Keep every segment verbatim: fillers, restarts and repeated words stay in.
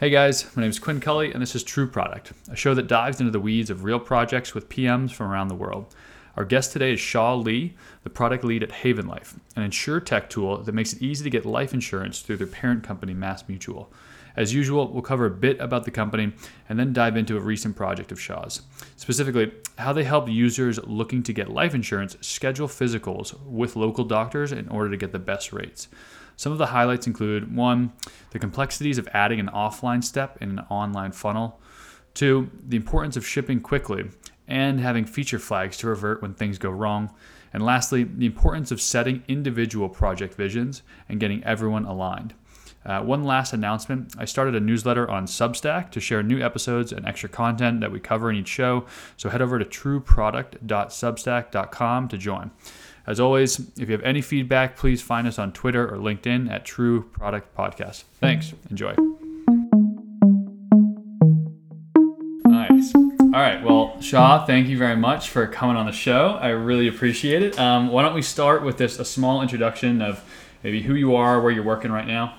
Hey guys, my name is Quinn Cully and this is True Product, a show that dives into the weeds of real projects with P Ms from around the world. Our guest today is Shaw Lee, the product lead at Haven Life, an insure tech tool that makes it easy to get life insurance through their parent company, MassMutual. As usual, we'll cover a bit about the company and then dive into a recent project of Shaw's, specifically how they help users looking to get life insurance schedule physicals with local doctors in order to get the best rates. Some of the highlights include, one, the complexities of adding an offline step in an online funnel, two, the importance of shipping quickly and having feature flags to revert when things go wrong, and lastly, the importance of setting individual project visions and getting everyone aligned. Uh, one last announcement, I started a newsletter on Substack to share new episodes and extra content that we cover in each show, so head over to true product dot substack dot com to join. As always, if you have any feedback, please find us on Twitter or LinkedIn at True Product Podcast. Thanks. Enjoy. Nice. All right. Well, Shaw, thank you very much for coming on the show. I really appreciate it. Um, why don't we start with this, a small introduction of maybe who you are, where you're working right now?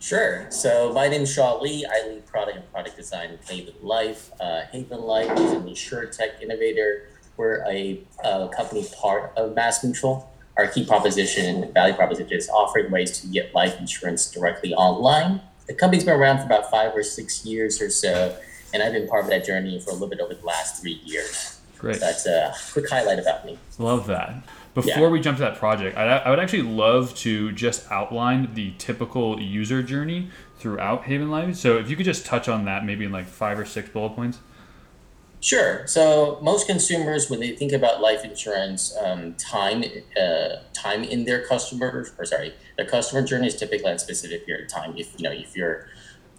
Sure. So my name is Shaw Lee. I lead product and product design at Haven Life. Uh, Haven Life is an insurtech innovator. We're a, a company part of MassMutual. Our key proposition, value proposition, is offering ways to get life insurance directly online. The company's been around for about five or six years or so, and I've been part of that journey for a little bit over the last three years. Great. So that's a quick highlight about me. Love that. Before yeah. we jump to that project, I, I would actually love to just outline the typical user journey throughout Haven Life. So if you could just touch on that maybe in like five or six bullet points. Sure. So most consumers, when they think about life insurance, um, time uh, time in their customer or sorry, their customer journey is typically at a specific period of time. If you know, if you're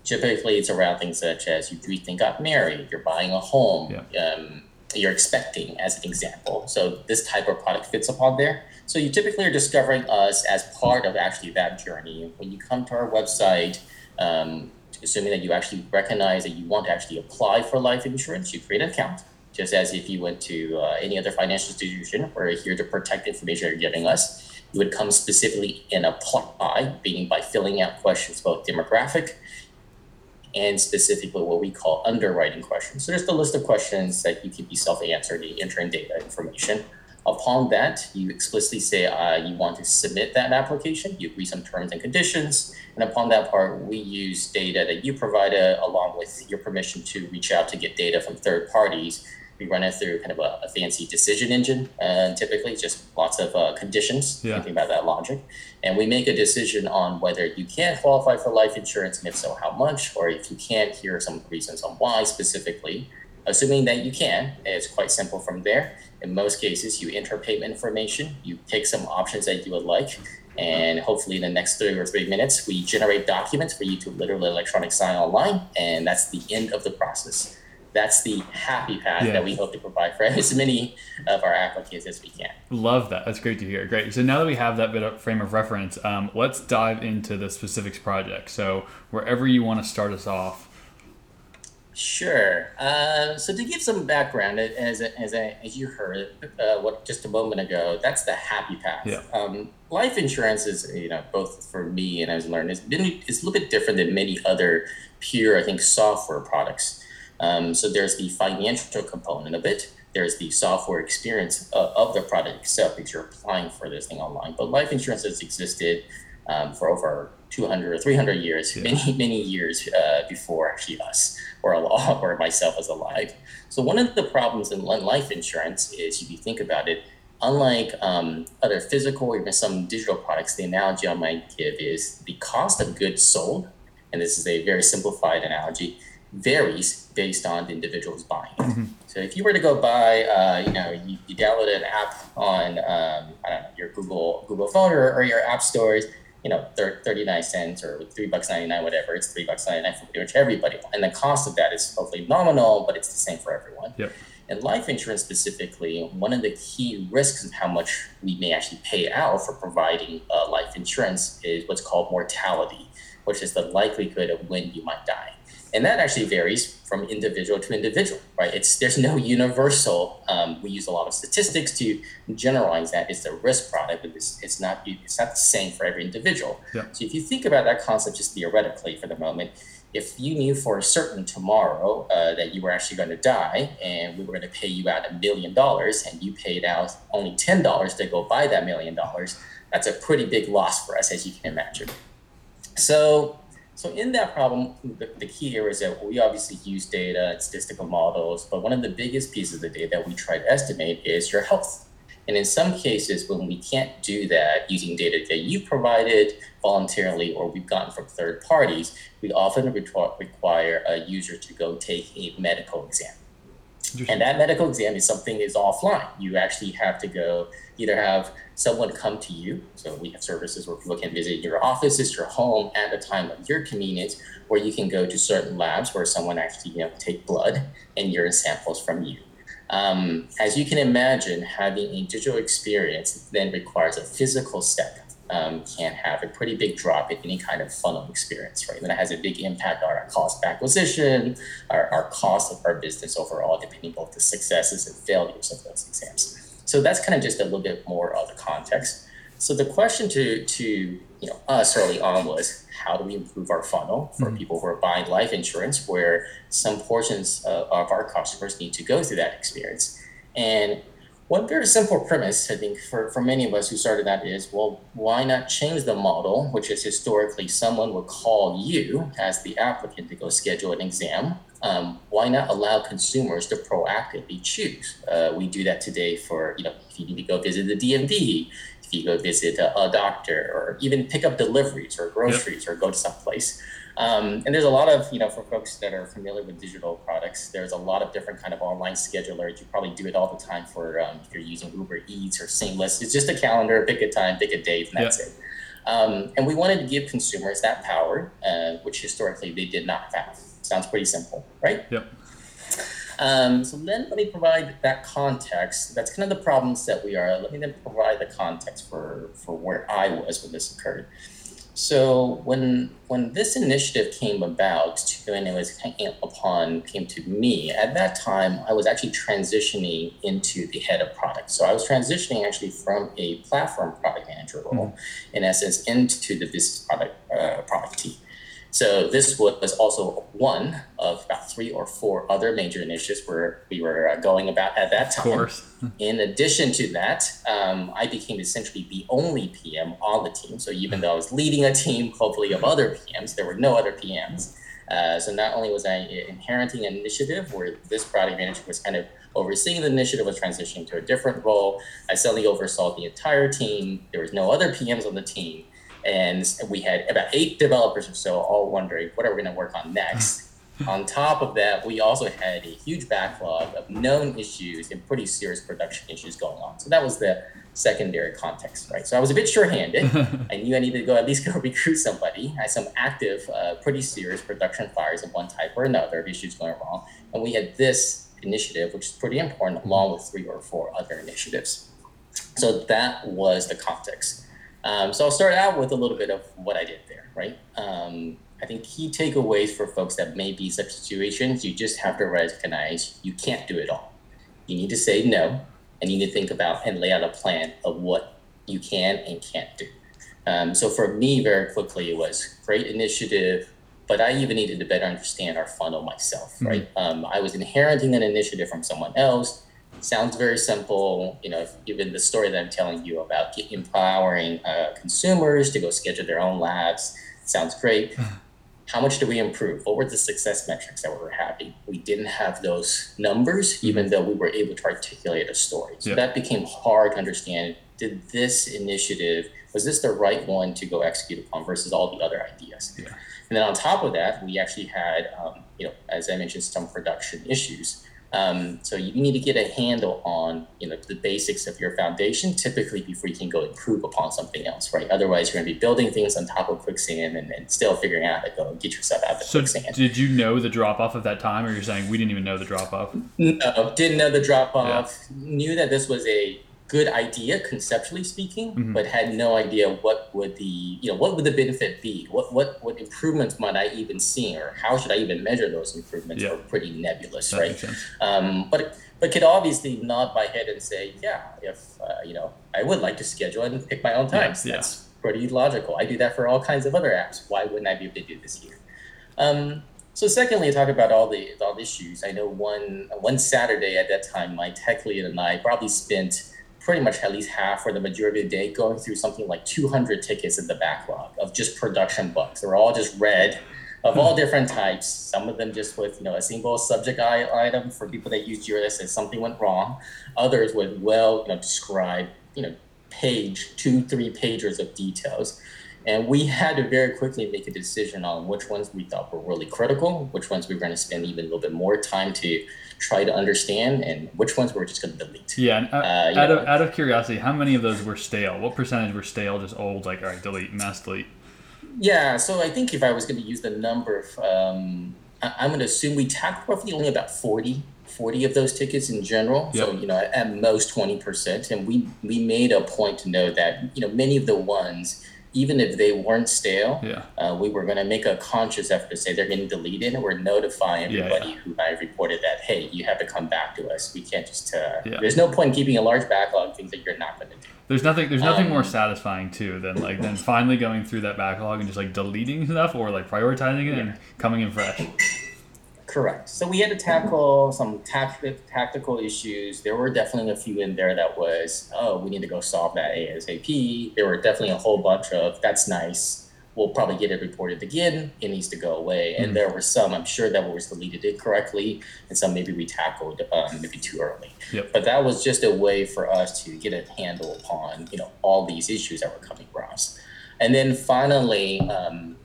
typically it's around things such as you recently got married, you're buying a home, yeah. um, you're expecting, as an example. So this type of product fits upon there. So you typically are discovering us as part of actually that journey. When you come to our website, um, assuming that you actually recognize that you want to actually apply for life insurance, you create an account, just as if you went to uh, any other financial institution or are here to protect the information you're giving us. You would come specifically and apply, being by filling out questions, both demographic and specifically what we call underwriting questions. So there's the list of questions that you can be self-answered, you enter in data information. Upon that, you explicitly say uh, you want to submit that application. You agree some terms and conditions. And upon that part, we use data that you provided along with your permission to reach out to get data from third parties. We run it through kind of a, a fancy decision engine, and uh, typically just lots of uh, conditions, yeah. thinking about that logic. And we make a decision on whether you can qualify for life insurance, and if so, how much, or if you can't, here are some reasons on why specifically. Assuming that you can, it's quite simple from there. In most cases, you enter payment information, you pick some options that you would like, and hopefully in the next three or three minutes, we generate documents for you to literally electronic sign online, and that's the end of the process. That's the happy path yeah. that we hope to provide for as many of our applicants as we can. Love that. That's great to hear. Great. So now that we have that bit of frame of reference, um, let's dive into the specifics project. So wherever you want to start us off. Sure. Uh, so to give some background, as as as you heard uh, what just a moment ago, that's the happy path. Yeah. Um, life insurance is, you know, both for me and I've learned, it's been it's a little bit different than many other pure, I think, software products. Um, so there's the financial component of it. There's the software experience of, of the product itself if you're applying for this thing online. But life insurance has existed um, for over two hundred or three hundred years, yeah. many, many years uh, before actually us or, alive, or myself was alive. So one of the problems in life insurance is, if you think about it, unlike um, other physical or even some digital products, the analogy I might give is the cost of goods sold, and this is a very simplified analogy, varies based on the individual's buying. Mm-hmm. So if you were to go buy, uh, you know, you, you download an app on um, I don't know, your Google Google phone or, or your app stores, you know, thirty-nine cents or three bucks ninety-nine, whatever, it's three bucks ninety-nine for pretty much everybody. And the cost of that is hopefully nominal, but it's the same for everyone. Yep. And life insurance specifically, one of the key risks of how much we may actually pay out for providing uh, life insurance is what's called mortality, which is the likelihood of when you might die. And that actually varies from individual to individual, right? It's there's no universal. Um, we use a lot of statistics to generalize that it's a risk product, but it's, it's not it's not the same for every individual. Yeah. So if you think about that concept just theoretically for the moment, if you knew for certain tomorrow uh, that you were actually going to die, and we were going to pay you out a million dollars, and you paid out only ten dollars to go buy that million dollars, that's a pretty big loss for us, as you can imagine. So. So in that problem, the, the key here is that we obviously use data and statistical models, but one of the biggest pieces of data that we try to estimate is your health. And in some cases, when we can't do that using data that you provided voluntarily or we've gotten from third parties, we often re- require a user to go take a medical exam. And that medical exam is something is offline. You actually have to go either have someone come to you. So we have services where people can visit your offices, your home at a time of your convenience, or you can go to certain labs where someone actually, you know, take blood and urine samples from you. Um, as you can imagine, having a digital experience then requires a physical step. Um, can have a pretty big drop in any kind of funnel experience, right? And that has a big impact on our cost of acquisition, our, our cost of our business overall, depending both the successes and failures of those exams. So that's kind of just a little bit more of the context. So the question to to you know us early on was, how do we improve our funnel for mm-hmm. people who are buying life insurance, where some portions of, of our customers need to go through that experience? And one very simple premise, I think, for, for many of us who started that is, well, why not change the model, which is historically someone would call you as the applicant to go schedule an exam. Um, why not allow consumers to proactively choose? Uh, we do that today for, you know, if you need to go visit the D M V, if you go visit a, a doctor, or even pick up deliveries or groceries, yep. or go to someplace. Um, and there's a lot of, you know, for folks that are familiar with digital products, there's a lot of different kind of online schedulers. You probably do it all the time for um, if you're using Uber Eats or Seamless. It's just a calendar, pick a time, pick a date, and that's yeah. it. Um, and we wanted to give consumers that power, uh, which historically they did not have. Sounds pretty simple, right? Yep. Um, so then let me provide that context. That's kind of the problems that we are. Let me then provide the context for, for where I was when this occurred. So when when this initiative came about, and it was upon came to me at that time, I was actually transitioning into the head of product. So I was transitioning actually from a platform product manager role, mm-hmm. in essence, into the business product uh, product team. So this was also one of about three or four other major initiatives where we were going about at that time. Of course. In addition to that, um, I became essentially the only P M on the team. So even though I was leading a team, hopefully, of other P Ms, there were no other P Ms. Uh, so not only was I inheriting an initiative where this product manager was kind of overseeing the initiative, was transitioning to a different role, I suddenly oversaw the entire team. There was no other P Ms on the team. And we had about eight developers or so all wondering what are we going to work on next. On top of that, we also had a huge backlog of known issues and pretty serious production issues going on. So that was the secondary context, right? So I was a bit short-handed. I knew I needed to go at least go recruit somebody. I had some active, uh, pretty serious production fires of one type or another, of issues going wrong. And we had this initiative, which is pretty important, along with three or four other initiatives. So that was the context. Um, so I'll start out with a little bit of what I did there, right? Um, I think key takeaways for folks that may be in such situations, you just have to recognize you can't do it all. You need to say no, and you need to think about and lay out a plan of what you can and can't do. Um, so for me, very quickly, it was great initiative, but I even needed to better understand our funnel myself, mm-hmm. right? Um, I was inheriting an initiative from someone else. Sounds very simple, you know, if, even the story that I'm telling you about get, empowering uh, consumers to go schedule their own labs. Sounds great. How much did we improve? What were the success metrics that we were having? We didn't have those numbers, mm-hmm. even though we were able to articulate a story. So yeah. that became hard to understand. Did this initiative, was this the right one to go execute upon versus all the other ideas? Yeah. And then on top of that, we actually had, um, you know, as I mentioned, some production issues. Um, so you need to get a handle on, you know, the basics of your foundation typically before you can go improve upon something else, right? Otherwise, you're going to be building things on top of quicksand and, and still figuring out how to go get yourself out of the so quicksand. Did you know the drop-off at that time, or you're saying we didn't even know the drop-off? No, didn't know the drop-off. Yeah. Knew that this was a good idea, conceptually speaking, mm-hmm. but had no idea what would the, you know, what would the benefit be? What what what improvements might I even see, or how should I even measure those improvements? Yeah. Are pretty nebulous, that right? Um, but but could obviously nod my head and say, yeah, if uh, you know, I would like to schedule and pick my own times. Yeah. That's pretty logical. I do that for all kinds of other apps. Why wouldn't I be able to do this here? Um, So secondly, talk about all the all the issues. I know one one Saturday at that time, my tech lead and I probably spent pretty much at least half or the majority of the day going through something like two hundred tickets in the backlog of just production bugs. They were all just red, of all different types. Some of them just with, you know, a single subject item for people that use Jira that says something went wrong. Others with well, you know, described, you know, page, two, three pages of details. And we had to very quickly make a decision on which ones we thought were really critical, which ones we were going to spend even a little bit more time to try to understand, and which ones we were just going to delete. Yeah. And out, uh, out, of, out of curiosity, how many of those were stale? What percentage were stale, just old, like, all right, delete, mass delete? Yeah. So I think if I was going to use the number, of, um, I, I'm going to assume we tackled roughly only about forty of those tickets in general. Yep. So, you know, at, at most twenty percent. And we, we made a point to know that, you know, many of the ones, even if they weren't stale, yeah. uh, we were going to make a conscious effort to say they're getting deleted, and we're notifying everybody yeah, yeah. who I reported that, hey, you have to come back to us. We can't just, uh, yeah. there's no point in keeping a large backlog of things that you're not going to do. There's nothing There's nothing um, more satisfying, too, than like than finally going through that backlog and just like deleting stuff or like prioritizing it yeah. and coming in fresh. Correct. So we had to tackle some tactic, tactical issues. There were definitely a few in there that was, oh, we need to go solve that ASAP. There were definitely a whole bunch of, that's nice. We'll probably get it reported again. It needs to go away. And mm-hmm. there were some, I'm sure, that was deleted incorrectly, and some maybe we tackled um, maybe too early. Yep. But that was just a way for us to get a handle upon, you know, all these issues that were coming across. And then finally, um,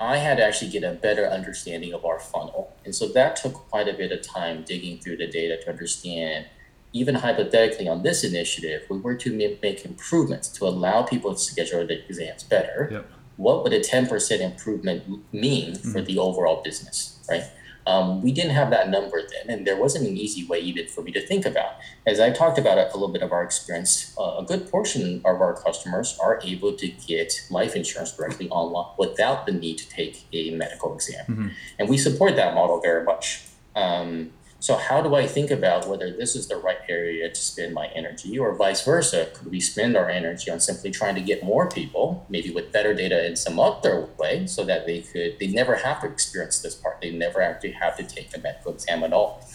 I had to actually get a better understanding of our funnel. And so that took quite a bit of time digging through the data to understand, even hypothetically on this initiative, we were to make improvements to allow people to schedule their exams better. Yep. What would a ten percent improvement mean mm-hmm. for the overall business, right? Um, we didn't have that number then, and there wasn't an easy way even for me to think about. As I talked about a, a little bit of our experience, uh, a good portion of our customers are able to get life insurance directly online without the need to take a medical exam. Mm-hmm. And we support that model very much. Um, so how do I think about whether this is the right area to spend my energy, or vice versa? Could we spend our energy on simply trying to get more people, maybe with better data in some other way, so that they could, they never have to experience this part. They never actually have to take the medical exam at all.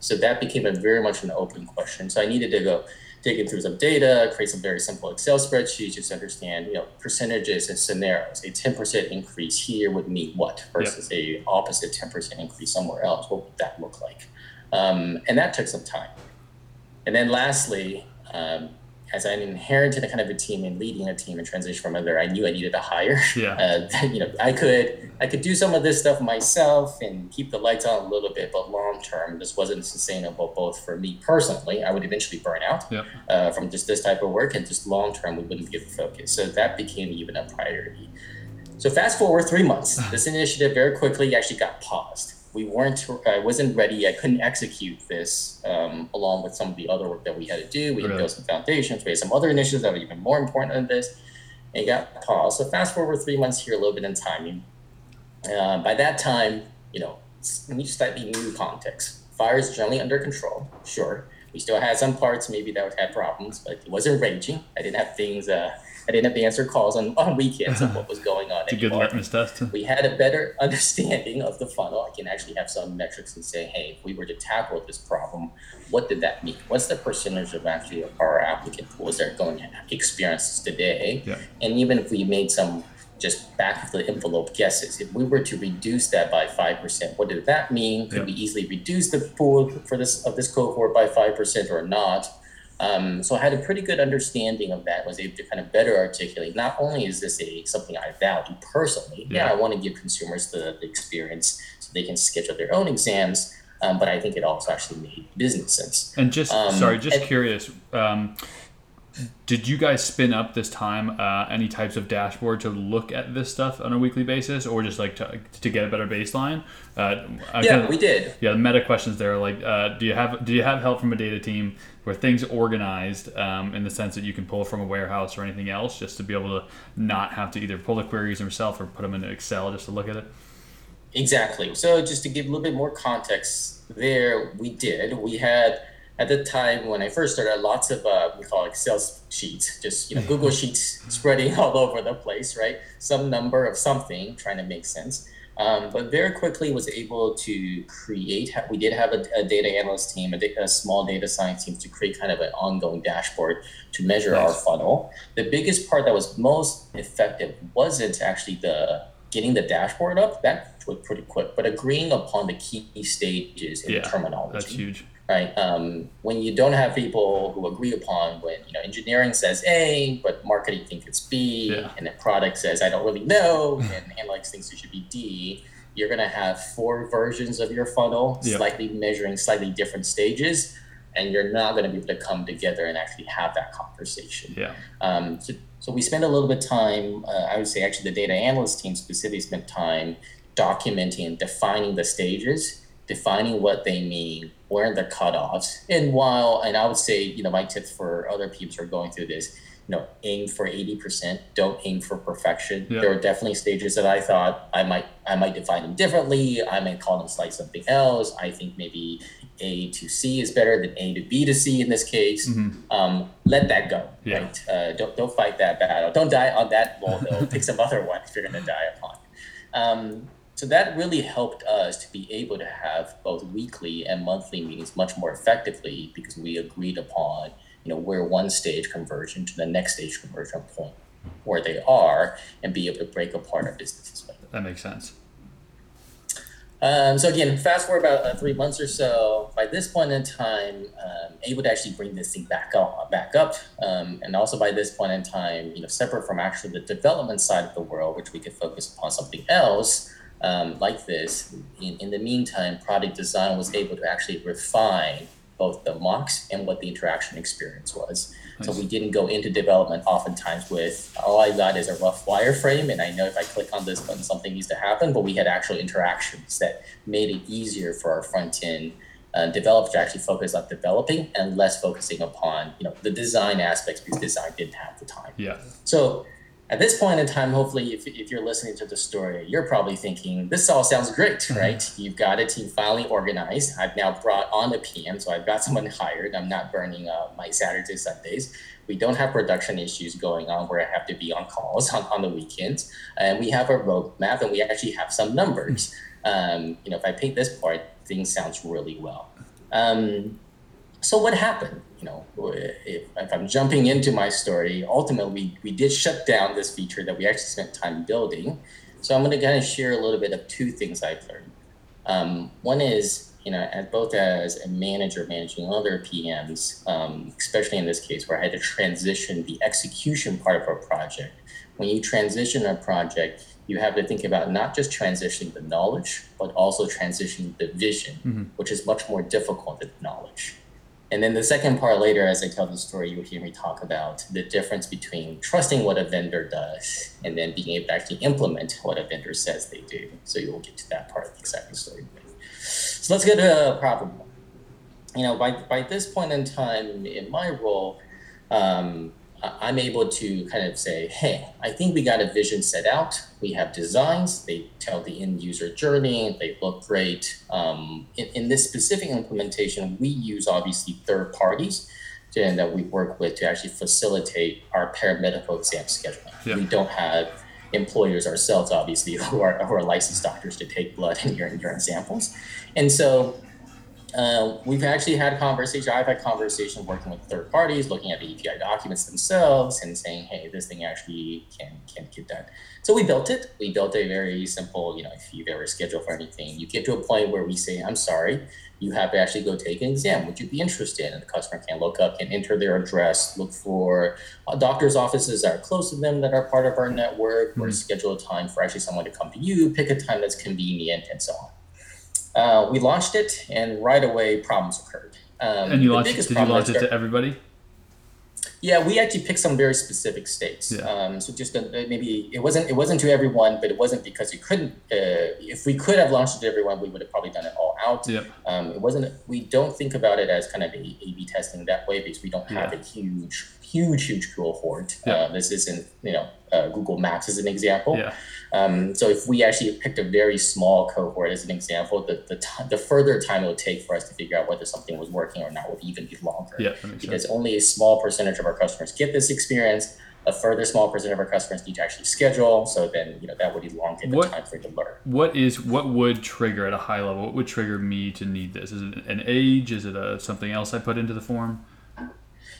So that became a very much an open question. So I needed to go dig in through some data, create some very simple Excel spreadsheets, just understand, you know, percentages and scenarios. A ten percent increase here would mean what versus yep. a opposite ten percent increase somewhere else. What would that look like? Um, and that took some time. And then lastly, um, as I inherited a kind of a team and leading a team and transition from another, I knew I needed to hire. Yeah. Uh, you know, I could I could do some of this stuff myself and keep the lights on a little bit, but long term, this wasn't sustainable both for me personally. I would eventually burn out yep. uh, from just this type of work, and just long term, we wouldn't give a focus. So that became even a priority. So fast forward three months, this initiative very quickly actually got paused. We weren't, I wasn't ready. I couldn't execute this um, along with some of the other work that we had to do. We had to build some foundations. We had some other initiatives that were even more important than this, and it got paused. So fast forward three months here, a little bit in timing. Uh, by that time, you know, we slightly new context. Fire is generally under control. Sure. We still had some parts maybe that would have problems, but it wasn't raging. I didn't have things, uh, I didn't have to answer calls on, on weekends of what was going on. It's anymore. A good litmus test. We had a better understanding of the funnel. I can actually have some metrics and say, hey, if we were to tackle this problem, what did that mean? What's the percentage of actually our applicant pools that are going to experience this today? Yeah. And even if we made some just back of the envelope guesses. If we were to reduce that by five percent, what did that mean? Could yeah. we easily reduce the pool for this of this cohort by five percent or not? Um, so I had a pretty good understanding of that, was able to kind of better articulate, not only is this a something I value personally, yeah, yeah I want to give consumers the, the experience so they can schedule their own exams, um, but I think it also actually made business sense. And just, um, sorry, just and, curious, um, Did you guys spin up this time uh, any types of dashboard to look at this stuff on a weekly basis, or just like to, to get a better baseline? Uh, yeah, kind of, we did. Yeah, the meta questions there are like, uh, do you have do you have help from a data team where things organized um, in the sense that you can pull from a warehouse or anything else, just to be able to not have to either pull the queries yourself or put them into Excel just to look at it? Exactly. So just to give a little bit more context there, we did. We had, at the time when I first started, lots of uh, we call Excel sheets, just you know Google Sheets spreading all over the place, right? Some number of something trying to make sense. Um, but very quickly was able to create, we did have a, a data analyst team, a, a small data science team to create kind of an ongoing dashboard to measure nice. Our funnel. The biggest part that was most effective wasn't actually the getting the dashboard up, that was pretty quick, but agreeing upon the key stages in yeah, terminology. That's huge. Right. Um, when you don't have people who agree upon when, you know, engineering says A, but marketing thinks it's B, yeah. and the product says, I don't really know, and analytics thinks it should be D, you're going to have four versions of your funnel, yep. slightly measuring slightly different stages, and you're not going to be able to come together and actually have that conversation. Yeah. Um, so, so we spend a little bit of time, uh, I would say actually the data analyst team specifically spent time documenting and defining the stages, defining what they mean, where are the cutoffs, and while, and I would say, you know, my tips for other people who are going through this, you know, aim for eighty percent, don't aim for perfection. Yep. There were definitely stages that I thought I might, I might define them differently. I might call them slight something else. I think maybe A to C is better than A to B to C in this case. Mm-hmm. Um, let that go, yeah. right? Uh, don't, don't fight that battle. Don't die on that wall though. Pick some other one if you're gonna die upon. Um, So that really helped us to be able to have both weekly and monthly meetings much more effectively because we agreed upon, you know, where one stage conversion to the next stage conversion point, where they are, and be able to break apart our businesses. That makes sense. Um, so again, fast forward about uh, three months or so. By this point in time, um, able to actually bring this thing back up, back up, um, and also by this point in time, you know, separate from actually the development side of the world, which we could focus upon something else. Um, like this, in, in the meantime, product design was able to actually refine both the mocks and what the interaction experience was. Nice. So we didn't go into development oftentimes with, all I got is a rough wireframe, and I know if I click on this button, something needs to happen, but we had actual interactions that made it easier for our front-end uh, developers to actually focus on developing and less focusing upon, you know, the design aspects because design didn't have the time. Yeah. So. At this point in time, hopefully, if, if you're listening to the story, you're probably thinking, this all sounds great, right? Mm-hmm. You've got a team finally organized. I've now brought on a P M, so I've got someone hired. I'm not burning uh, my Saturdays, Sundays. We don't have production issues going on where I have to be on calls on, on the weekends. And we have a roadmap, and we actually have some numbers. Um, you know, if I pick this part, things sounds really well. Um, so what happened? You know, if, if I'm jumping into my story, ultimately we, we did shut down this feature that we actually spent time building. So I'm going to kind of share a little bit of two things I've learned. Um, one is, you know, as both as a manager managing other P Ms, um, especially in this case where I had to transition the execution part of our project. When you transition a project, you have to think about not just transitioning the knowledge, but also transitioning the vision, mm-hmm. which is much more difficult than knowledge. And then the second part later, as I tell the story, you'll hear me talk about the difference between trusting what a vendor does and then being able to actually implement what a vendor says they do. So you'll get to that part of the exciting story. So let's get to problem one. You know, by, by this point in time in my role, um, I'm able to kind of say, hey, I think we got a vision set out. We have designs. They tell the end user journey. They look great. Um, in, in this specific implementation, we use obviously third parties to, and that we work with to actually facilitate our paramedical exam scheduling. Yeah. We don't have employers ourselves, obviously, who are, who are licensed doctors to take blood and urine, urine samples. And so Uh, we've actually had conversation. I've had conversation working with third parties, looking at the A P I documents themselves and saying, hey, this thing actually can, can get done. So we built it. We built a very simple, you know, if you've ever scheduled for anything, you get to a point where we say, I'm sorry, you have to actually go take an exam. Would you be interested? And the customer can look up, can enter their address, look for uh, doctor's offices that are close to them that are part of our network, mm-hmm. or schedule a time for actually someone to come to you, pick a time that's convenient and so on. Uh, we launched it, and right away problems occurred. Um, and you launched it, did you launch it to everybody? Yeah, we actually picked some very specific states. Yeah. Um, so just uh, maybe it wasn't it wasn't to everyone, but it wasn't because you couldn't. Uh, if we could have launched it to everyone, we would have probably done it all out. Yeah. Um, it wasn't. We don't think about it as kind of A B testing that way because we don't have yeah. a huge, huge, huge cohort. Yeah. Uh, this isn't you know uh, Google Maps as an example. Yeah. Um, so if we actually picked a very small cohort as an example, the the, t- the further time it would take for us to figure out whether something was working or not would even be longer. Yeah, because sense. Only a small percentage of our customers get this experience. A further small percent of our customers need to actually schedule. So then, you know, that would elongate the what, time for it to learn. What is what would trigger at a high level? What would trigger me to need this? Is it an age? Is it a, something else I put into the form?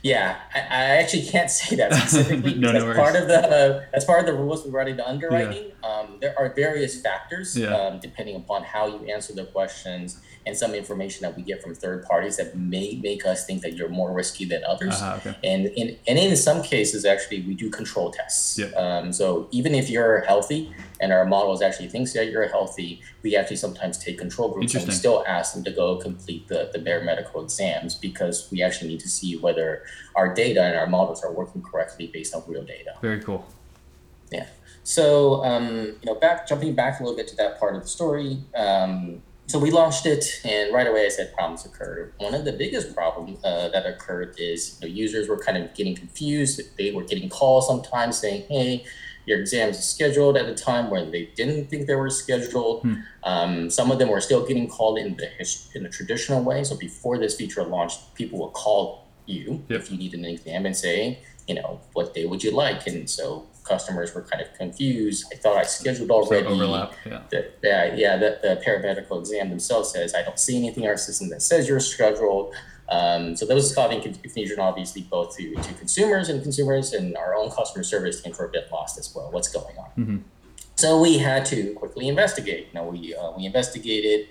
Yeah, I, I actually can't say that specifically. no, that's no part of the uh, that's part of the rules we write into underwriting. Yeah. Um, there are various factors yeah. um, depending upon how you answer the questions and some information that we get from third parties that may make us think that you're more risky than others. Uh-huh, okay. And in and in some cases, actually, we do control tests. Yeah. Um, so even if you're healthy and our models actually thinks that you're healthy, we actually sometimes take control groups and we still ask them to go complete the, the bare medical exams because we actually need to see whether our data and our models are working correctly based on real data. Very cool. Yeah. So, um, you know, back jumping back a little bit to that part of the story. Um, so we launched it, and right away I said problems occurred. One of the biggest problems uh, that occurred is you know, users were kind of getting confused. They were getting calls sometimes saying, "Hey, your exams are scheduled," at a time when they didn't think they were scheduled. Hmm. Um, some of them were still getting called in the in the traditional way. So before this feature launched, people would call you yep. if you needed an exam and say, you know, what day would you like? And so customers were kind of confused. I thought I scheduled already. So overlap, yeah. The, yeah, yeah the, the paramedical exam themselves says, I don't see anything in our system that says you're scheduled. Um, so that was causing confusion, obviously, both to, to consumers and consumers and our own customer service team were a bit lost as well. What's going on? Mm-hmm. So we had to quickly investigate. You know, we uh, we investigated.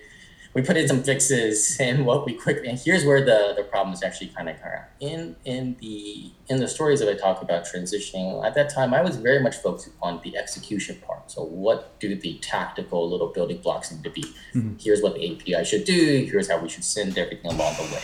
We put in some fixes, and what we quickly and here's where the, the problems actually kind of come out. In in the in the stories that I talk about transitioning, at that time I was very much focused on the execution part. So what do the tactical little building blocks need to be? Mm-hmm. Here's what the A P I should do, here's how we should send everything along the way.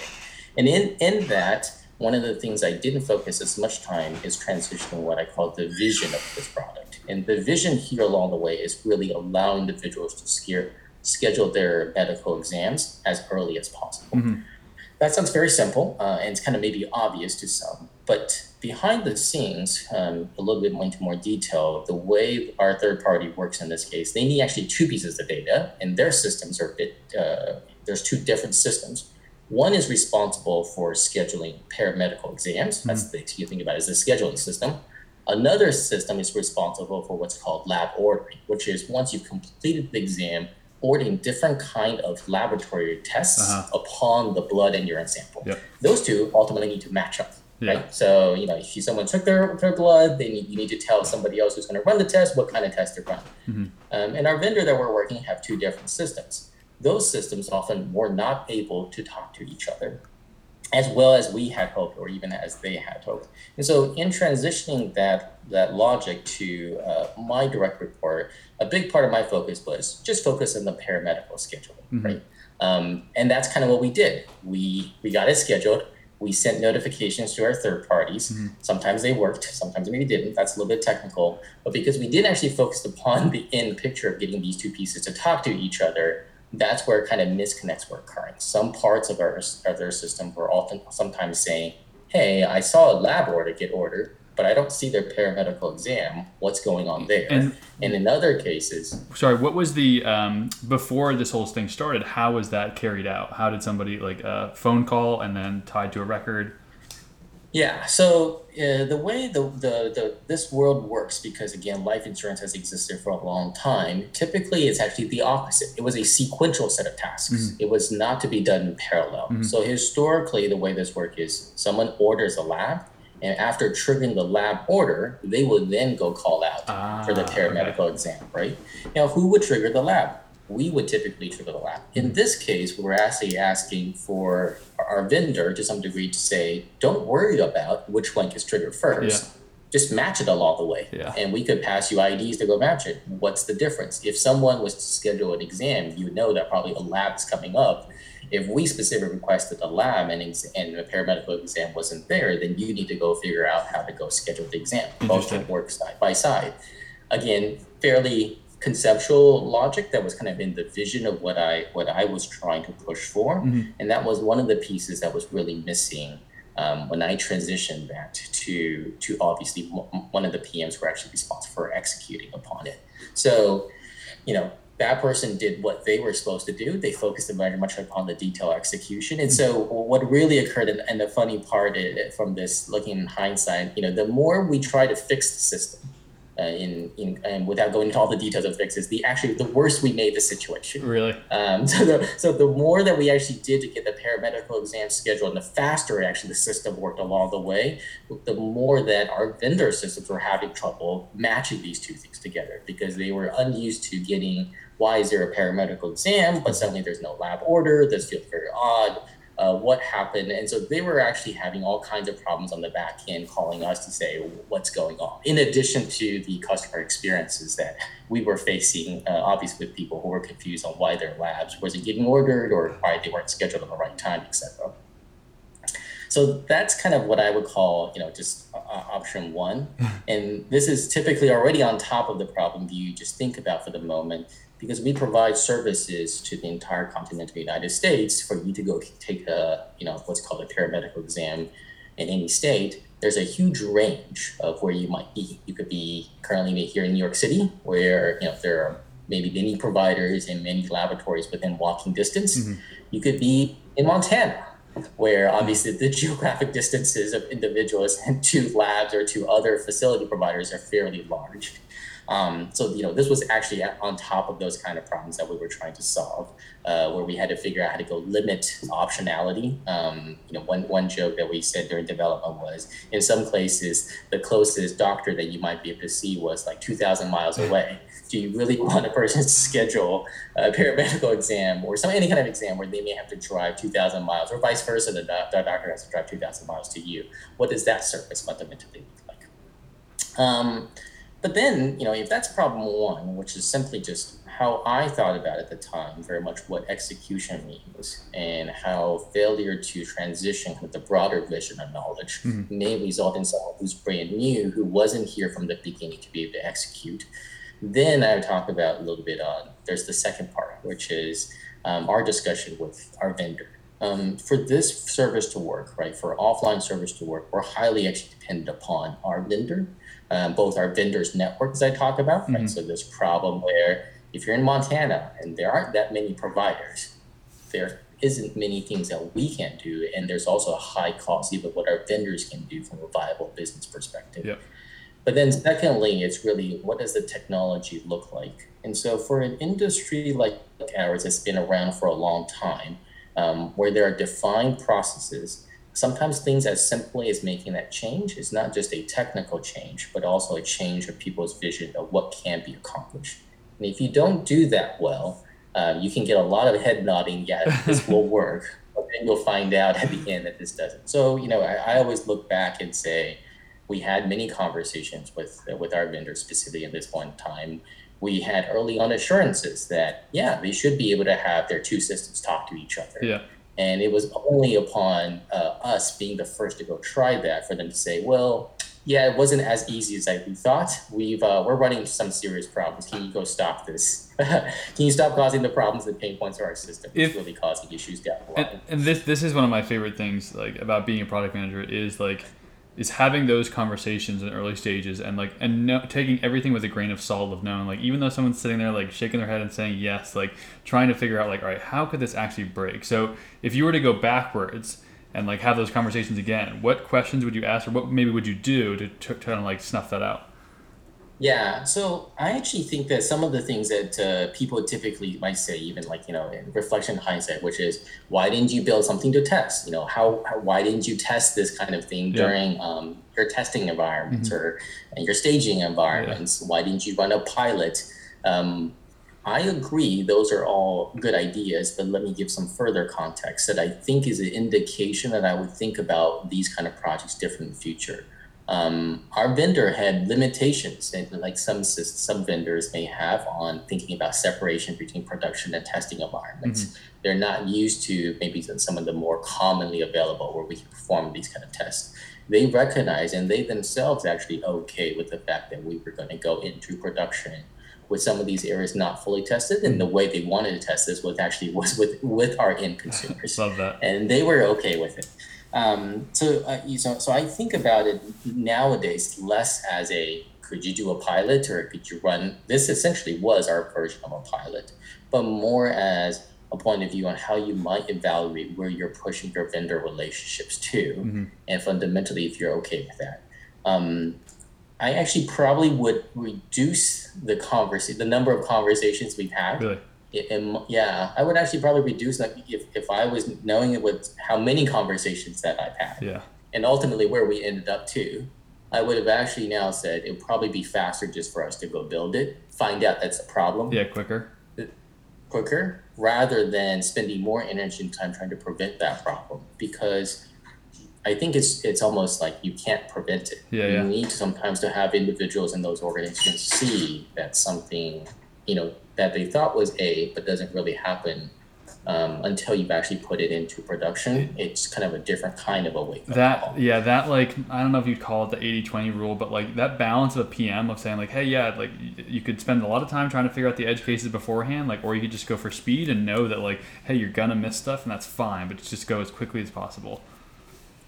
And in, in that, one of the things I didn't focus as much time is transitioning what I call the vision of this product. And the vision here along the way is really allowing individuals to scare schedule their medical exams as early as possible. Mm-hmm. That sounds very simple, uh, and it's kind of maybe obvious to some, but behind the scenes, um, a little bit into more detail, the way our third party works in this case, they need actually two pieces of data, and their systems are a bit, uh, there's two different systems. One is responsible for scheduling paramedical exams. Mm-hmm. That's the thing you think about is the scheduling system. Another system is responsible for what's called lab ordering, which is once you've completed the exam, ordering different kind of laboratory tests uh-huh. upon the blood and urine sample. Yep. Those two ultimately need to match up, yeah. right? So, you know, if someone took their, their blood, they need, you need to tell somebody else who's going to run the test what kind of test they're running. Mm-hmm. Um, and our vendor that we're working have two different systems. Those systems often were not able to talk to each other as well as we had hoped or even as they had hoped. And so in transitioning that that logic to uh, my direct report, a big part of my focus was just focus on the paramedical scheduling, mm-hmm. right? Um, and that's kind of what we did. We we got it scheduled. We sent notifications to our third parties. Mm-hmm. Sometimes they worked, sometimes maybe didn't. That's a little bit technical. But because we did actually focus upon the end picture of getting these two pieces to talk to each other, that's where kind of misconnects were occurring. Some parts of our of their system were often sometimes saying, hey, I saw a lab order get ordered, but I don't see their paramedical exam. What's going on there? And, and in other cases... Sorry, what was the... Um, before this whole thing started, how was that carried out? How did somebody, like a phone call and then tied to a record? Yeah, so uh, the way the, the the this world works, because again, life insurance has existed for a long time, typically it's actually the opposite. It was a sequential set of tasks. Mm-hmm. It was not to be done in parallel. Mm-hmm. So historically, the way this works is someone orders a lab, and after triggering the lab order, they would then go call out ah, for the paramedical okay. exam, right? Now, who would trigger the lab? We would typically trigger the lab. In this case, we were actually asking for our vendor to some degree to say, don't worry about which one gets triggered first. Yeah. Just match it along the way. Yeah. And we could pass you I Ds to go match it. What's the difference? If someone was to schedule an exam, you would know that probably a lab is coming up. if we specifically requested a lab and ex- and the paramedical exam wasn't there, then you need to go figure out how to go schedule the exam. Both should work side by side. Again, fairly conceptual logic that was kind of in the vision of what I what I was trying to push for. Mm-hmm. And that was one of the pieces that was really missing um, when I transitioned back to, to obviously one of the P Ms were actually responsible for executing upon it. So, you know, that person did what they were supposed to do. They focused very much upon the detail execution. And so what really occurred, and the funny part is, from this looking in hindsight, you know, the more we try to fix the system uh, in, in, and without going into all the details of fixes, the actually, the worse we made the situation. Really? Um, so, the, so the more that we actually did to get the paramedical exam scheduled, and the faster actually the system worked along the way, the more that our vendor systems were having trouble matching these two things together, because they were unused to getting, why is there a paramedical exam, but suddenly there's no lab order? This feels very odd. Uh, what happened? And so they were actually having all kinds of problems on the back end, calling us to say what's going on, in addition to the customer experiences that we were facing, uh, obviously with people who were confused on why their labs wasn't getting ordered, or why they weren't scheduled on the right time, et cetera. So that's kind of what I would call, you know, just uh, option one. And this is typically already on top of the problem you just think about for the moment, because we provide services to the entire continental United States. For you to go take a, you know, what's called a paramedical exam in any state, there's a huge range of where you might be. You could be currently here in New York City, where, you know, there are maybe many providers and many laboratories within walking distance. Mm-hmm. You could be in Montana, where obviously the geographic distances of individuals and to labs or to other facility providers are fairly large. Um, so, you know, this was actually on top of those kind of problems that we were trying to solve, uh, where we had to figure out how to go limit optionality. Um, you know, one, one joke that we said during development was, in some places, the closest doctor that you might be able to see was like two thousand miles away. Do you really want a person to schedule a paramedical exam or some any kind of exam where they may have to drive two thousand miles, or vice versa, the, doc- the doctor has to drive two thousand miles to you? What does that service fundamentally look like? Um, But then, you know, if that's problem one, which is simply just how I thought about at the time, very much what execution means and how failure to transition with the broader vision of knowledge mm-hmm. may result in someone who's brand new, who wasn't here from the beginning to be able to execute. Then I would talk about a little bit on, there's the second part, which is um, our discussion with our vendor. Um, for this service to work, right, for offline service to work, we're highly actually dependent upon our vendor, um, both our vendors' networks I talk about, right? Mm-hmm. So this problem where if you're in Montana and there aren't that many providers, there isn't many things that we can do, and there's also a high cost even what our vendors can do from a viable business perspective. Yep. But then secondly, it's really, what does the technology look like? And so for an industry like ours that's been around for a long time, Um, where there are defined processes, sometimes things as simply as making that change is not just a technical change, but also a change of people's vision of what can be accomplished. And if you don't do that well, uh, you can get a lot of head nodding, yeah, this will work, but then you'll find out at the end that this doesn't. So, you know, I, I always look back and say, we had many conversations with, uh, with our vendors, specifically in this one time. We had early on assurances that, yeah, they should be able to have their two systems talk to each other. Yeah. And it was only upon uh, us being the first to go try that for them to say, well, yeah, it wasn't as easy as I thought. We've, uh, we're running into some serious problems. Can you go stop this? Can you stop causing the problems and pain points of our system? It's really causing issues down the line. And, and this, this is one of my favorite things, like, about being a product manager is like, is having those conversations in early stages and like and no, taking everything with a grain of salt of knowing, like, even though someone's sitting there like shaking their head and saying yes, like trying to figure out like, all right, how could this actually break? So if you were to go backwards and like have those conversations again, what questions would you ask, or what maybe would you do to t- try to like snuff that out? Yeah, so I actually think that some of the things that uh, people typically might say, even like, you know, in reflection hindsight, which is, why didn't you build something to test? You know, how, how why didn't you test this kind of thing yeah. during um, your testing environments mm-hmm. or and your staging environments? Yeah. Why didn't you run a pilot? Um, I agree, those are all good ideas, but let me give some further context that I think is an indication that I would think about these kind of projects different in the future. Um, our vendor had limitations, like some some vendors may have, on thinking about separation between production and testing environments. Mm-hmm. They're not used to maybe some of the more commonly available where we can perform these kind of tests. They recognize, and they themselves actually okay with the fact that we were going to go into production with some of these areas not fully tested, and the way they wanted to test this was actually was with, with our end consumers. Love that. And they were okay with it. Um, so, uh, you know, so I think about it nowadays less as a, could you do a pilot or could you run? This essentially was our version of a pilot, but more as a point of view on how you might evaluate where you're pushing your vendor relationships to, mm-hmm. and fundamentally if you're okay with that. Um, I actually probably would reduce the conversa- the number of conversations we've had. Really? It, and, yeah, I would actually probably reduce, like, if, if I was knowing it with how many conversations that I've had, yeah. and ultimately where we ended up to, I would have actually now said it would probably be faster just for us to go build it, find out that's a problem. Yeah, quicker. Quicker, rather than spending more energy and time trying to prevent that problem, because I think it's it's almost like you can't prevent it. Yeah, you yeah. need sometimes to have individuals in those organizations see that something, you know, that they thought was A, but doesn't really happen um, until you've actually put it into production. It's kind of a different kind of a wake up that call. Yeah, that, like, I don't know if you'd call it the eighty twenty rule, but like that balance of a P M of saying like, hey, yeah, like you could spend a lot of time trying to figure out the edge cases beforehand, like, or you could just go for speed and know that like, hey, you're gonna miss stuff and that's fine, but just go as quickly as possible.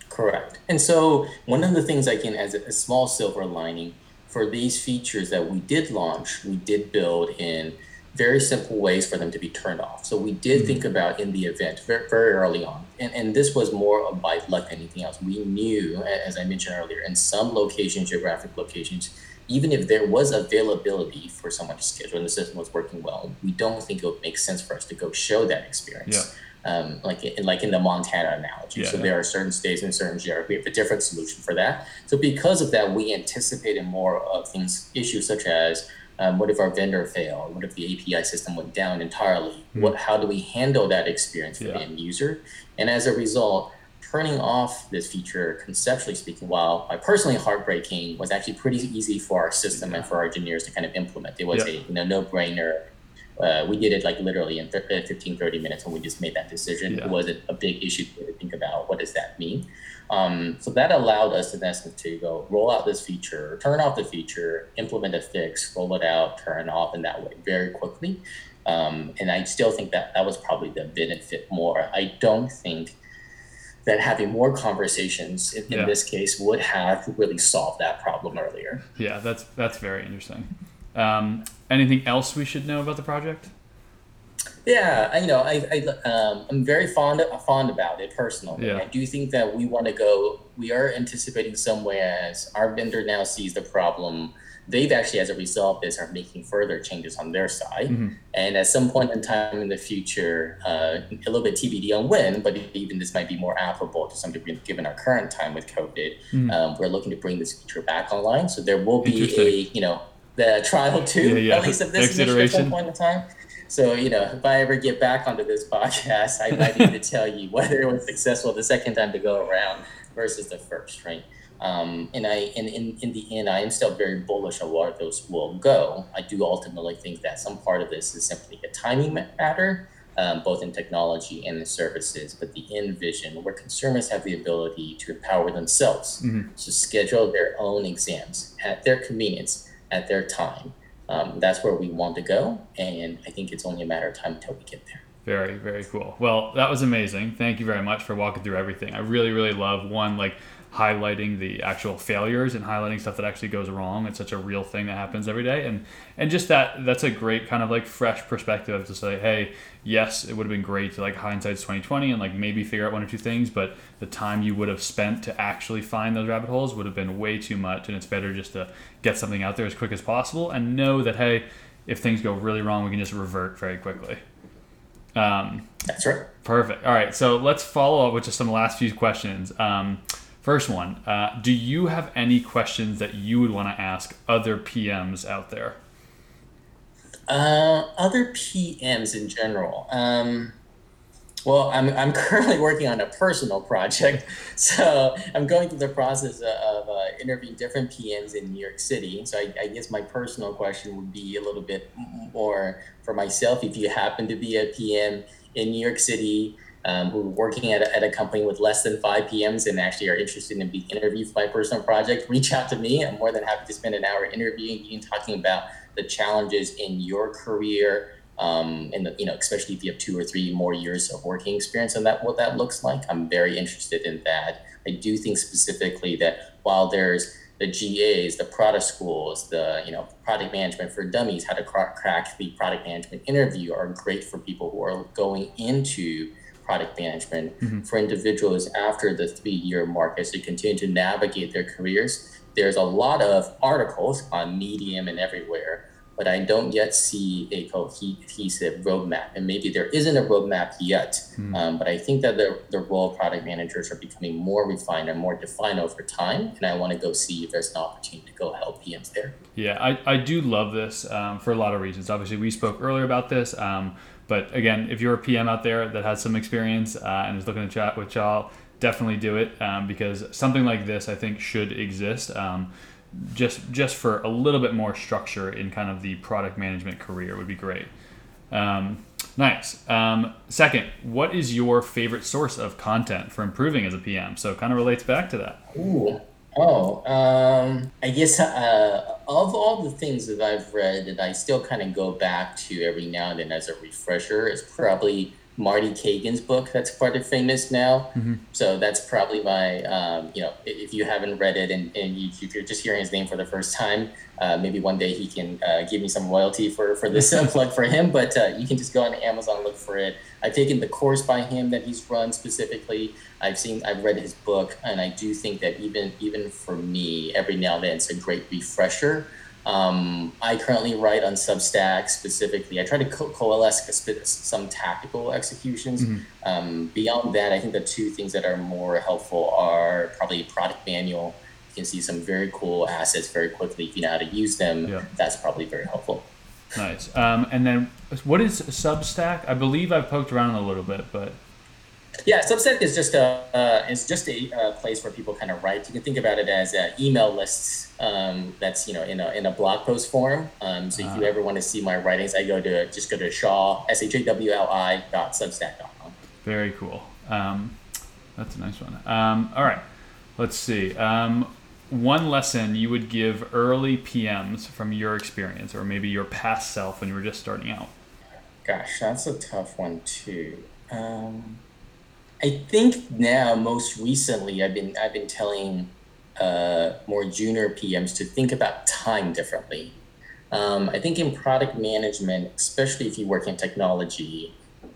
Correct. And so one of the things I can, as a, a small silver lining for these features that we did launch, we did build in very simple ways for them to be turned off. So we did mm-hmm. think about in the event very, very early on, and, and this was more by luck than anything else. We knew, as I mentioned earlier, in some locations, geographic locations, even if there was availability for someone to schedule and the system was working well, we don't think it would make sense for us to go show that experience. Yeah. Um, like, in, like in the Montana analogy. Yeah, so yeah. there are certain states and certain geography, we have a different solution for that. So because of that, we anticipated more of things, issues such as, Um, what if our vendor failed? What if the A P I system went down entirely? Mm. What? How do we handle that experience for yeah. the end user? And as a result, turning off this feature, conceptually speaking, while by personally heartbreaking, was actually pretty easy for our system yeah. and for our engineers to kind of implement. It was yeah. a you know, no-brainer. Uh, we did it like literally in fifteen, thirty minutes when we just made that decision. Yeah. It wasn't a big issue to think about what does that mean. Um, so that allowed us in essence to go roll out this feature, turn off the feature, implement a fix, roll it out, turn off in that way very quickly. Um, and I still think that that was probably the benefit more. I don't think that having more conversations in, yeah. in this case would have really solved that problem earlier. Yeah, that's that's very interesting. Um, anything else we should know about the project? Yeah, I, you know, I, I, um, I'm very fond of, fond about it personally. Yeah. I do think that we want to go, we are anticipating some way as our vendor now sees the problem. They've actually, as a result of this, are making further changes on their side. Mm-hmm. And at some point in time in the future, uh, a little bit T B D on when, but even this might be more applicable to some degree given our current time with COVID. Mm-hmm. Um, we're looking to bring this feature back online. So there will be a, you know, the trial two, yeah, yeah. at least of this mission at some point in time. So, you know, if I ever get back onto this podcast, I might need to tell you whether it was successful the second time to go around versus the first, right? Um, and I, in, in, in the end, I am still very bullish on where those will go. I do ultimately think that some part of this is simply a timing matter, um, both in technology and in services, but the end vision where consumers have the ability to empower themselves mm-hmm. to schedule their own exams at their convenience, at their time. Um, that's where we want to go, and I think it's only a matter of time until we get there. Very, very cool. Well, that was amazing. Thank you very much for walking through everything. I really, really love, one, like highlighting the actual failures and highlighting stuff that actually goes wrong. It's such a real thing that happens every day. And and just that, that's a great kind of like fresh perspective of just like, hey, yes, it would have been great to, like, hindsight's twenty twenty and like maybe figure out one or two things, but the time you would have spent to actually find those rabbit holes would have been way too much. And it's better just to get something out there as quick as possible and know that, hey, if things go really wrong, we can just revert very quickly. Um, that's right. Perfect. All right. So let's follow up with just some last few questions. Um, First one, uh, do you have any questions that you would want to ask other P Ms out there? Uh, other P Ms in general. Um, Well, I'm I'm currently working on a personal project, so I'm going through the process of, of uh, interviewing different P Ms in New York City. So I, I guess my personal question would be a little bit more for myself. If you happen to be a P M in New York City um, who are working at a, at a company with less than five P Ms and actually are interested in being interviewed for my personal project, reach out to me. I'm more than happy to spend an hour interviewing you and talking about the challenges in your career. Um, and, you know, especially if you have two or three more years of working experience and that, what that looks like, I'm very interested in that. I do think specifically that while there's the G As, the product schools, the, you know, product management for dummies, how to crack the product management interview are great for people who are going into product management. Mm-hmm. For individuals after the three year mark, as they continue to navigate their careers, there's a lot of articles on Medium and everywhere, but I don't yet see a cohesive roadmap. And maybe there isn't a roadmap yet, mm. um, but I think that the, the role of product managers are becoming more refined and more defined over time. And I want to go see if there's an opportunity to go help P Ms there. Yeah, I, I do love this um, for a lot of reasons. Obviously, we spoke earlier about this. Um, but again, if you're a P M out there that has some experience uh, and is looking to chat with y'all, definitely do it um, because something like this, I think, should exist. Um, just just for a little bit more structure in kind of the product management career would be great. Um, nice. Um, second, what is your favorite source of content for improving as a P M? So it kind of relates back to that. Ooh. Oh, um, I guess uh, of all the things that I've read that I still kind of go back to every now and then as a refresher is probably Marty Kagan's book that's part of famous now. Mm-hmm. So that's probably my, um, you know, if you haven't read it and, and you, if you're just hearing his name for the first time, uh, maybe one day he can uh, give me some royalty for, for this plug for him, but uh, you can just go on Amazon, look for it. I've taken the course by him that he's run specifically. I've seen, I've read his book, and I do think that even, even for me, every now and then it's a great refresher. Um, I currently write on Substack specifically. I try to co- coalesce some tactical executions. Mm-hmm. Um, beyond that, I think the two things that are more helpful are probably product manual. You can see some very cool assets very quickly if you know how to use them. Yeah. That's probably very helpful. Nice. Um, and then what is Substack? I believe I've poked around a little bit, but... Yeah, Substack is just a uh, is just a uh, place where people kind of write. You can think about it as uh, email lists. Um, that's you know in a in a blog post form. Um, so uh, if you ever want to see my writings, I go to just go to Shaw S H A W L I dot Substack dot com. Very cool. Um, that's a nice one. Um, all right, let's see. Um, one lesson you would give early P Ms from your experience, or maybe your past self when you were just starting out. Gosh, that's a tough one too. Um, I think now, most recently, I've been I've been telling uh, more junior P Ms to think about time differently. Um, I think in product management, especially if you work in technology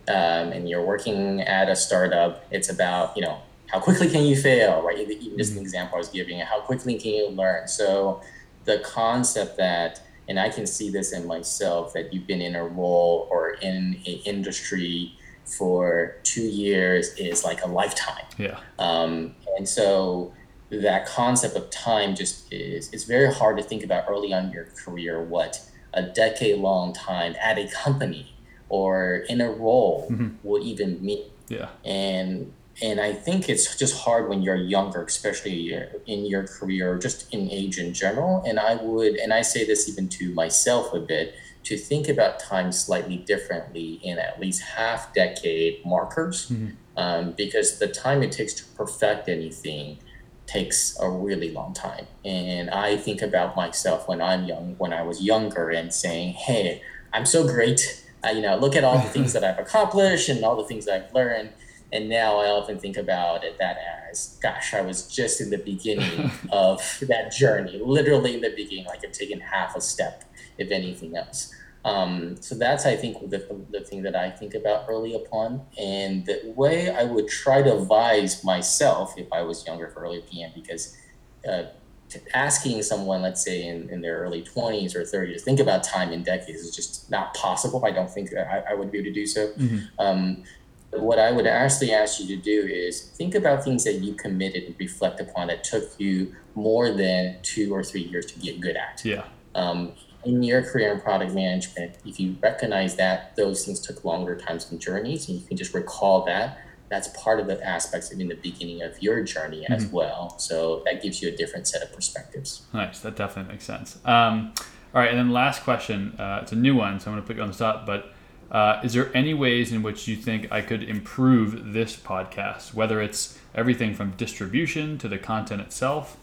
um, and you're working at a startup, it's about, you know, how quickly can you fail, right? Even just an example I was giving, how quickly can you learn? So the concept that, and I can see this in myself, that you've been in a role or in an industry for two years is like a lifetime. Yeah. Um, and so that concept of time just is, it's very hard to think about early on in your career, what a decade long time at a company or in a role mm-hmm. will even mean. Yeah. And, and I think it's just hard when you're younger, especially in your career, just in age in general. And I would, and I say this even to myself a bit, to think about time slightly differently in at least half decade markers, mm-hmm. um, because the time it takes to perfect anything takes a really long time. And I think about myself when I'm young, when I was younger, and saying, hey, I'm so great. I, you know, look at all the things that I've accomplished and all the things that I've learned. And now I often think about it that as, gosh, I was just in the beginning of that journey, literally in the beginning, like I've taken half a step, if anything else. Um, so that's, I think, the, the thing that I think about early upon. And the way I would try to advise myself if I was younger for early P M, because uh, asking someone, let's say in, in their early twenties or thirties, to think about time in decades is just not possible. I don't think I, I would be able to do so. Mm-hmm. Um, What I would actually ask you to do is think about things that you committed and reflect upon that took you more than two or three years to get good at. Yeah. Um, in your career in product management, if you recognize that those things took longer times and journeys, and you can just recall that, that's part of the aspects in the beginning of your journey as mm-hmm. well. So that gives you a different set of perspectives. Nice. That definitely makes sense. Um, all right. And then last question, uh, it's a new one, so I'm going to put you on the spot, but uh, is there any ways in which you think I could improve this podcast, whether it's everything from distribution to the content itself?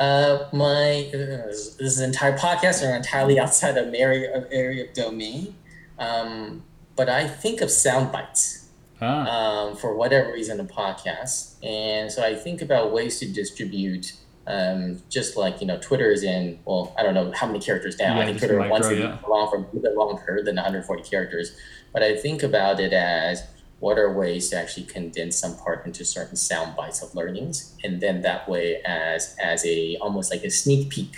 Uh, my, uh, this is an entire podcast are entirely outside of area, area of domain. Um, but I think of sound bites. Ah. Um, for whatever reason, a podcast. And so I think about ways to distribute, um, just like, you know, Twitter is in, well, I don't know how many characters now. Yeah, I think Twitter wants to be a bit longer than one hundred forty characters. But I think about it as, what are ways to actually condense some part into certain sound bites of learnings? And then that way as, as a, almost like a sneak peek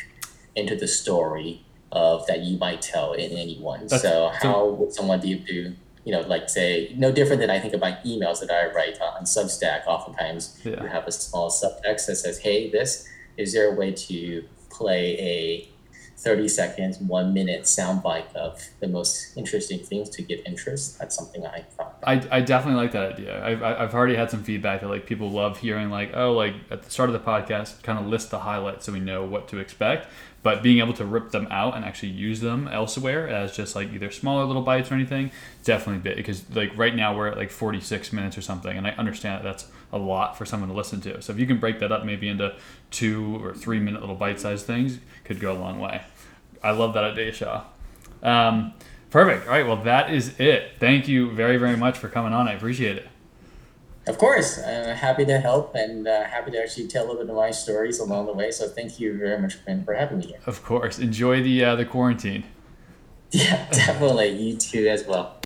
into the story of that you might tell in anyone. That's, so how would someone be able to, you know, like say, no different than I think about emails that I write on Substack. Oftentimes yeah. you have a small subtext that says, hey, this, is there a way to play a thirty seconds, one minute soundbite of the most interesting things to get interest? That's something I thought about. I, I definitely like that idea. I've, I've already had some feedback that like people love hearing like, oh, like at the start of the podcast, kind of list the highlights so we know what to expect. But being able to rip them out and actually use them elsewhere as just like either smaller little bites or anything, definitely big. Because like right now we're at like forty-six minutes or something, and I understand that that's a lot for someone to listen to. So if you can break that up maybe into two or three minute little bite-sized things, could go a long way. I love that idea, Shaw. Um, perfect. All right, well, that is it. Thank you very, very much for coming on. I appreciate it. Of course, I'm happy to help and uh, happy to actually tell a little bit of my stories along the way. So thank you very much, Quinn, for having me here. Of course. Enjoy the uh, the quarantine. Yeah, definitely. You too as well.